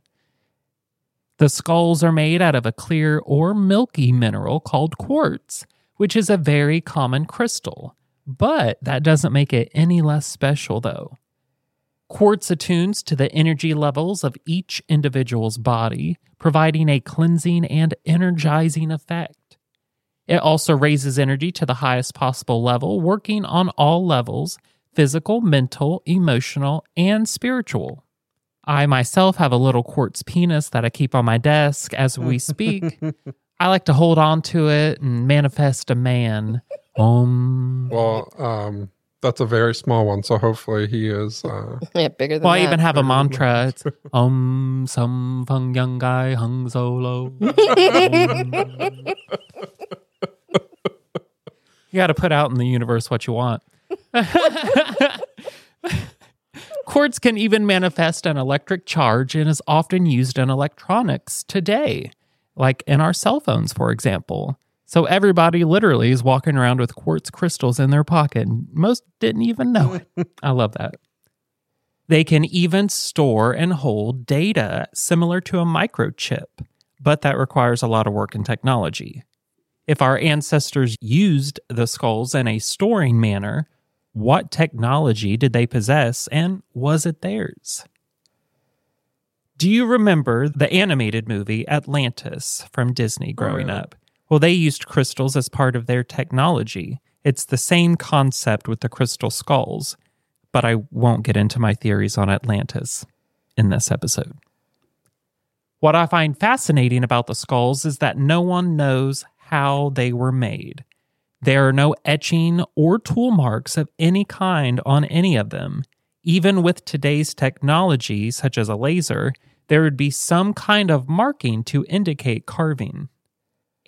The skulls are made out of a clear or milky mineral called quartz, which is a very common crystal, but that doesn't make it any less special, though. Quartz attunes to the energy levels of each individual's body, providing a cleansing and energizing effect. It also raises energy to the highest possible level, working on all levels, physical, mental, emotional, and spiritual. I myself have a little quartz penis that I keep on my desk as we speak. I like to hold on to it and manifest a man. Um, well, um... That's a very small one, so hopefully he is... Uh, yeah, bigger than well, that. Well, I even have bigger a mantra. It's, um, some feng young guy hung solo. Um. You got to put out in the universe what you want. Quartz can even manifest an electric charge and is often used in electronics today, like in our cell phones, for example. So everybody literally is walking around with quartz crystals in their pocket. Most didn't even know it. I love that. They can even store and hold data similar to a microchip, but that requires a lot of work and technology. If our ancestors used the skulls in a storing manner, what technology did they possess and was it theirs? Do you remember the animated movie Atlantis from Disney growing up? Well, they used crystals as part of their technology. It's the same concept with the crystal skulls, but I won't get into my theories on Atlantis in this episode. What I find fascinating about the skulls is that no one knows how they were made. There are no etching or tool marks of any kind on any of them. Even with today's technology, such as a laser, there would be some kind of marking to indicate carving.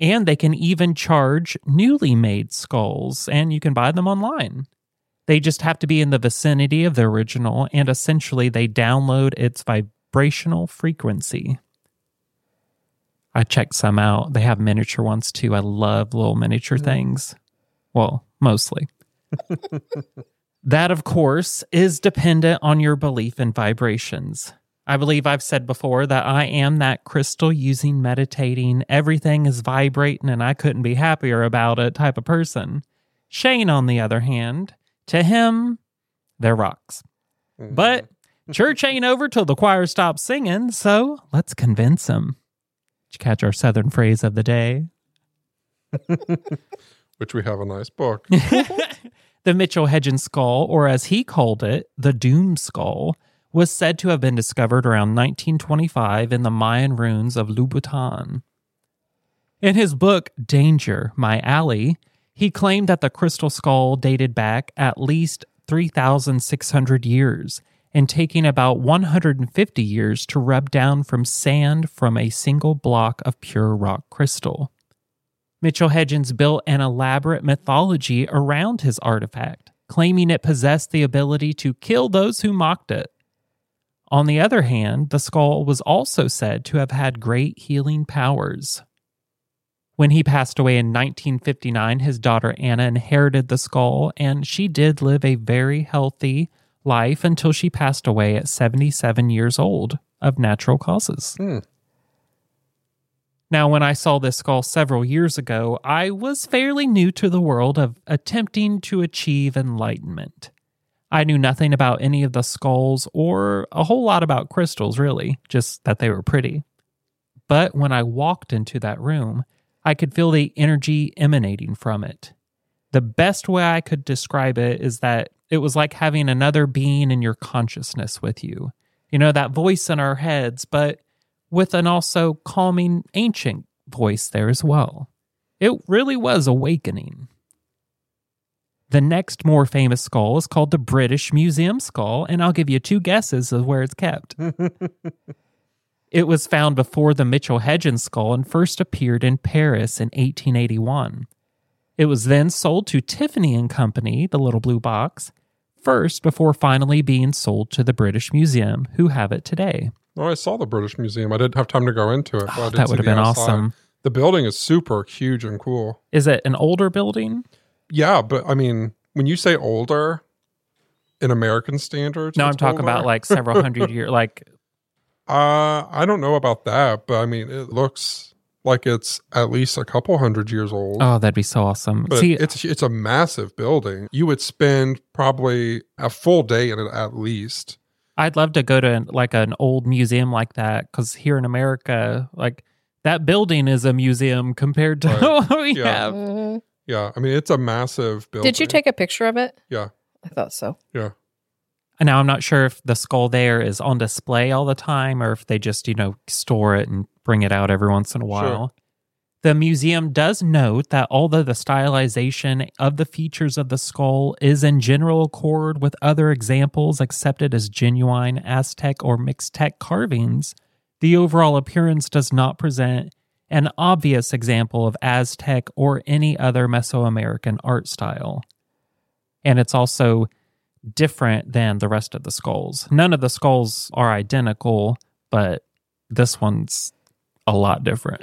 And they can even charge newly made skulls, and you can buy them online. They just have to be in the vicinity of the original, and essentially they download its vibrational frequency. I checked some out. They have miniature ones, too. I love little miniature mm. things. Well, mostly. That, of course, is dependent on your belief in vibrations. I believe I've said before that I am that crystal using, meditating, everything is vibrating and I couldn't be happier about it type of person. Shane, on the other hand, to him, they're rocks. Mm-hmm. But church ain't over till the choir stops singing, so let's convince him. Did you catch our southern phrase of the day? Which we have a nice book. The Mitchell-Hedges skull, or as he called it, the Doom Skull, was said to have been discovered around nineteen twenty-five in the Mayan ruins of Lubutan. In his book, Danger, My Alley, he claimed that the crystal skull dated back at least three thousand six hundred years and taking about one hundred fifty years to rub down from sand from a single block of pure rock crystal. Mitchell-Hedges built an elaborate mythology around his artifact, claiming it possessed the ability to kill those who mocked it. On the other hand, the skull was also said to have had great healing powers. When he passed away in nineteen fifty-nine, his daughter Anna inherited the skull, and she did live a very healthy life until she passed away at seventy-seven years old of natural causes. Mm. Now, when I saw this skull several years ago, I was fairly new to the world of attempting to achieve enlightenment. I knew nothing about any of the skulls or a whole lot about crystals, really, just that they were pretty. But when I walked into that room, I could feel the energy emanating from it. The best way I could describe it is that it was like having another being in your consciousness with you. You know, that voice in our heads, but with an also calming ancient voice there as well. It really was awakening. The next more famous skull is called the British Museum skull, and I'll give you two guesses of where it's kept. It was found before the Mitchell-Hedges skull and first appeared in Paris in eighteen eighty-one. It was then sold to Tiffany and Company, the little blue box, first before finally being sold to the British Museum, who have it today. Oh, I saw the British Museum. I didn't have time to go into it. Oh, that would have been outside. Awesome. The building is super huge and cool. Is it an older building? Yeah, but I mean, when you say older, in American standards, no, I'm talking older. About like several hundred years. Like, uh, I don't know about that, but I mean, it looks like it's at least a couple hundred years old. Oh, that'd be so awesome! But See, it's it's a massive building. You would spend probably a full day in it at least. I'd love to go to like an old museum like that, because here in America, like that building is a museum compared to right. what we yeah. have. Mm-hmm. Yeah, I mean, it's a massive building. Did you take a picture of it? Yeah. I thought so. Yeah. And now I'm not sure if the skull there is on display all the time or if they just, you know, store it and bring it out every once in a while. Sure. The museum does note that although the stylization of the features of the skull is in general accord with other examples accepted as genuine Aztec or Mixtec carvings, the overall appearance does not present an obvious example of Aztec or any other Mesoamerican art style. And it's also different than the rest of the skulls. None of the skulls are identical, but this one's a lot different.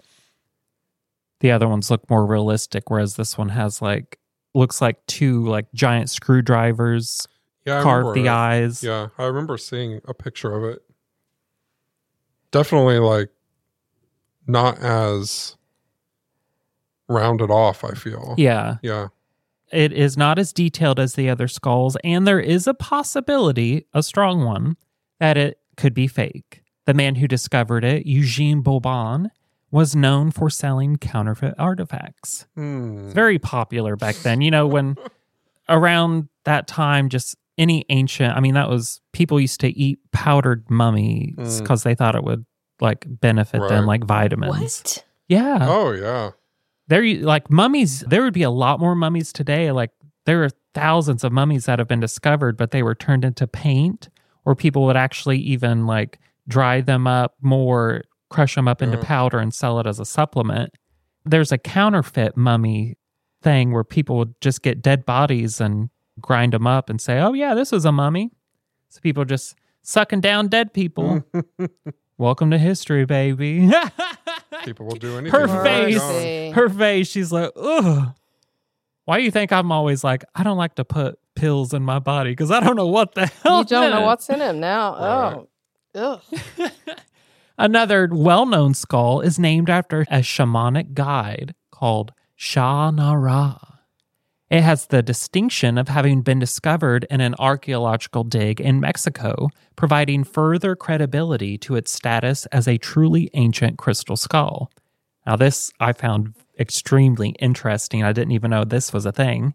The other ones look more realistic, whereas this one has like, looks like two like giant screwdrivers yeah, carved the eyes. Yeah, I remember seeing a picture of it. Definitely like, not as rounded off, I feel. Yeah. Yeah. It is not as detailed as the other skulls, and there is a possibility, a strong one, that it could be fake. The man who discovered it, Eugene Boban, was known for selling counterfeit artifacts. Mm. It's very popular back then. You know, when around that time, just any ancient, I mean, that was, people used to eat powdered mummies because mm. they thought it would like benefit right. them like vitamins. What? Yeah. Oh yeah. There you like mummies, there would be a lot more mummies today. Like there are thousands of mummies that have been discovered, but they were turned into paint, or people would actually even like dry them up more, crush them up into yeah. powder and sell it as a supplement. There's a counterfeit mummy thing where people would just get dead bodies and grind them up and say, "Oh yeah, this is a mummy." So people just sucking down dead people. Welcome to history, baby. People will do anything. Her face. Right her face. She's like, ugh. Why do you think I'm always like, I don't like to put pills in my body because I don't know what the hell. You don't know what's in him now. Oh. Right. Ugh. Another well-known skull is named after a shamanic guide called Shana Ra. It has the distinction of having been discovered in an archaeological dig in Mexico, providing further credibility to its status as a truly ancient crystal skull. Now, this I found extremely interesting. I didn't even know this was a thing.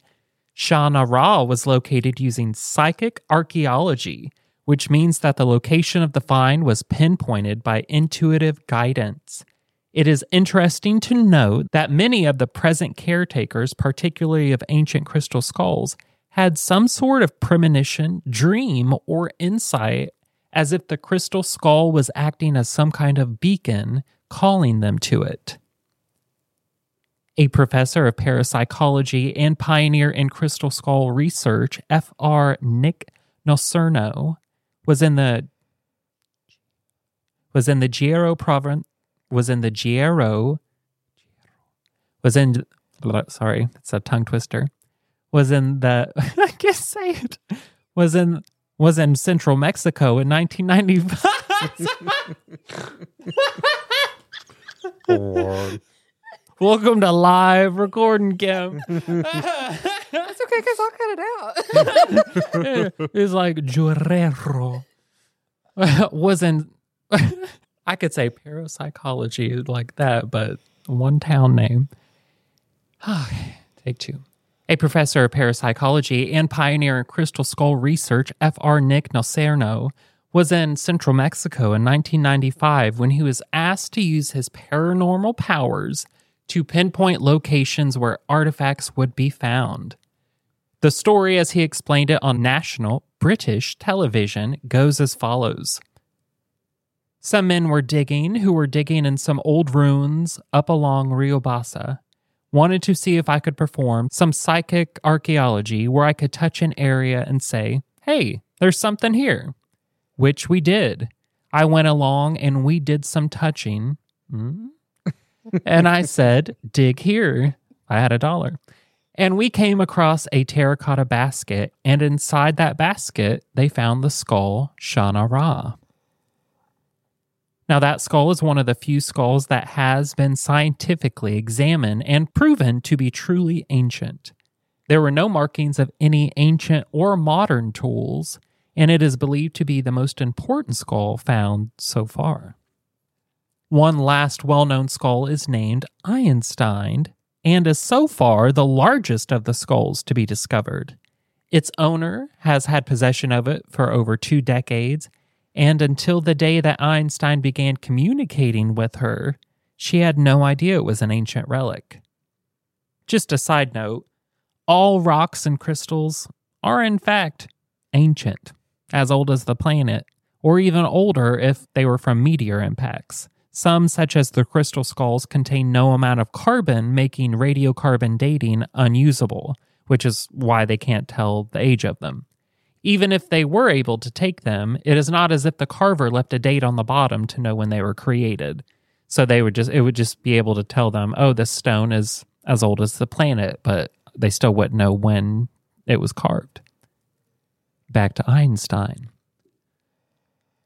Shana Ra was located using psychic archaeology, which means that the location of the find was pinpointed by intuitive guidance. It is interesting to note that many of the present caretakers, particularly of ancient crystal skulls, had some sort of premonition, dream, or insight, as if the crystal skull was acting as some kind of beacon calling them to it. A professor of parapsychology and pioneer in crystal skull research, F R Nick Nocerino, was in the was in the Gero province was in the Gero was in sorry, it's a tongue twister. Was in the I can't say it. Was in was in central Mexico in nineteen ninety-five. Welcome to live recording, Kim. That's okay, because I'll cut it out. It's like Guerrero was in. I could say parapsychology like that, but one town name. Take two. A professor of parapsychology and pioneer in crystal skull research, F R Nick Nocerino, was in central Mexico in nineteen ninety-five when he was asked to use his paranormal powers to pinpoint locations where artifacts would be found. The story, as he explained it on national British television, goes as follows. Some men were digging who were digging in some old ruins up along Rio Bassa. Wanted to see if I could perform some psychic archaeology where I could touch an area and say, hey, there's something here, which we did. I went along and we did some touching. Mm-hmm. And I said, dig here. I had a dollar. And we came across a terracotta basket, and inside that basket, they found the skull Shana Ra. Now, that skull is one of the few skulls that has been scientifically examined and proven to be truly ancient. There were no markings of any ancient or modern tools, and it is believed to be the most important skull found so far. One last well-known skull is named Einstein and is so far the largest of the skulls to be discovered. Its owner has had possession of it for over two decades, and until the day that Einstein began communicating with her, she had no idea it was an ancient relic. Just a side note, all rocks and crystals are in fact ancient, as old as the planet, or even older if they were from meteor impacts. Some, such as the crystal skulls, contain no amount of carbon, making radiocarbon dating unusable, which is why they can't tell the age of them. Even if they were able to take them, it is not as if the carver left a date on the bottom to know when they were created. So they would just it would just be able to tell them, oh, this stone is as old as the planet, but they still wouldn't know when it was carved. Back to Einstein.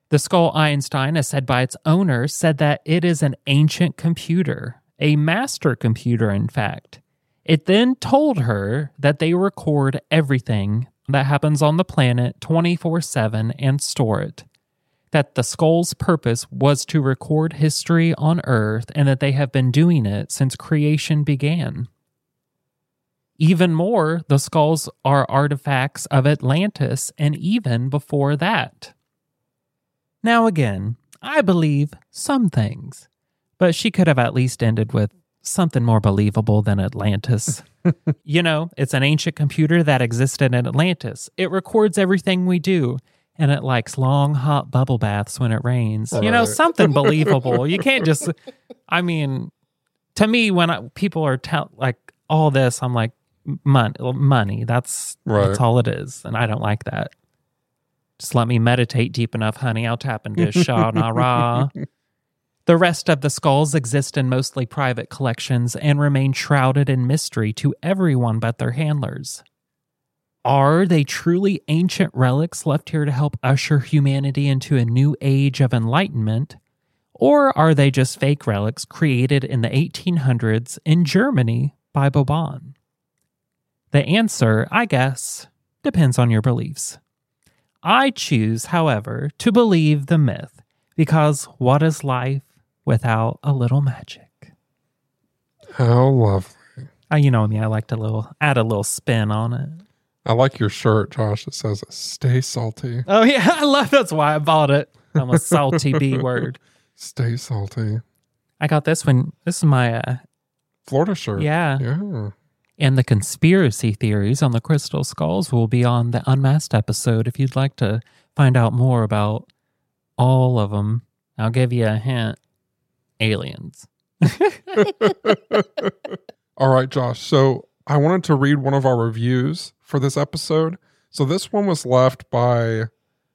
The skull Einstein, as said by its owner, said that it is an ancient computer, a master computer, in fact. It then told her that they record everything that happens on the planet twenty-four seven and store it, that the skull's purpose was to record history on Earth, and that they have been doing it since creation began. Even more, the skulls are artifacts of Atlantis and even before that. Now again, I believe some things, but she could have at least ended with something more believable than Atlantis. You know, it's an ancient computer that existed in Atlantis. It records everything we do, and it likes long, hot bubble baths when it rains. All you know, right. Something believable. You can't just, I mean, to me, when I, people are ta- like, all this, I'm like, Mon- money, that's, right. That's all it is, and I don't like that. Just let me meditate deep enough, honey. I'll tap into Shana Ra. The rest of the skulls exist in mostly private collections and remain shrouded in mystery to everyone but their handlers. Are they truly ancient relics left here to help usher humanity into a new age of enlightenment? Or are they just fake relics created in the eighteen hundreds in Germany by Boban? The answer, I guess, depends on your beliefs. I choose, however, to believe the myth, because what is life without a little magic? How lovely. Oh, you know me, I like to little, add a little spin on it. I like your shirt, Josh. It says, stay salty. Oh, yeah, I love that's why I bought it. I'm a salty B word. Stay salty. I got this one. This is my... Uh, Florida shirt. Yeah. Yeah. And the conspiracy theories on the crystal skulls will be on the Unmasked episode if you'd like to find out more about all of them. I'll give you a hint. Aliens. All right, Josh. So I wanted to read one of our reviews for this episode. So this one was left by,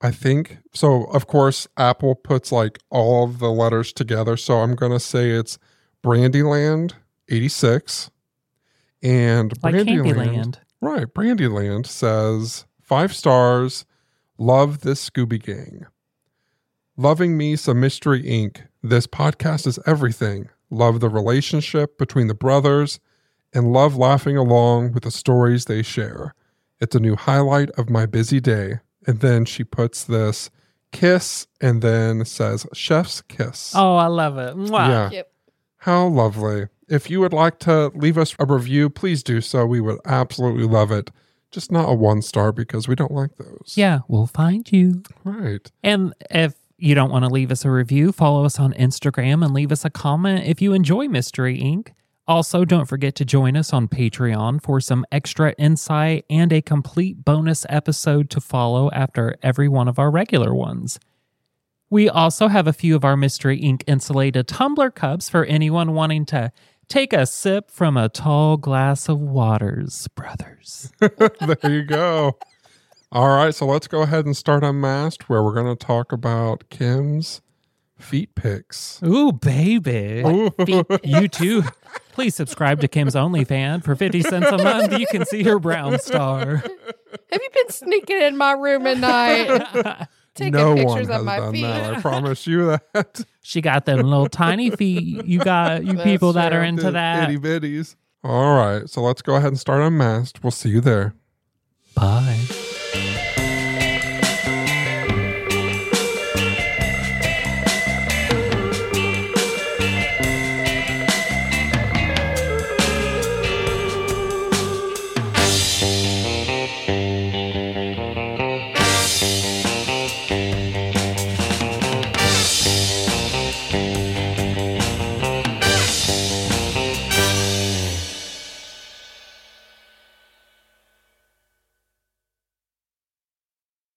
I think, so of course, Apple puts like all of the letters together. So I'm going to say it's Brandyland eighty-six. And like Brandyland, right, Brandyland says, five stars, love this Scooby Gang. Loving me some Mystery Incorporated. This podcast is everything. Love the relationship between the brothers and love laughing along with the stories they share. It's a new highlight of my busy day. And then she puts this kiss and then says, chef's kiss. Oh, I love it. Mwah. Yeah. Yep. How lovely. If you would like to leave us a review, please do so. We would absolutely love it. Just not a one star because we don't like those. Yeah, we'll find you. Right. And if you don't want to leave us a review, follow us on Instagram and leave us a comment if you enjoy Mystery Incorporated. Also, don't forget to join us on Patreon for some extra insight and a complete bonus episode to follow after every one of our regular ones. We also have a few of our Mystery Incorporated insulated tumbler cups for anyone wanting to take a sip from a tall glass of waters, brothers. There you go. All right, so let's go ahead and start Unmasked, where we're going to talk about Kim's feet pics. Ooh, baby. Ooh. Feet you too. Please subscribe to Kim's OnlyFans for fifty cents a month. You can see her brown star. Have you been sneaking in my room at night? Taking no pictures one of my feet. That, I promise you that. She got them little tiny feet. You got you That's people that are into that. Itty bitties. All right. So let's go ahead and start Unmasked. We'll see you there. Bye.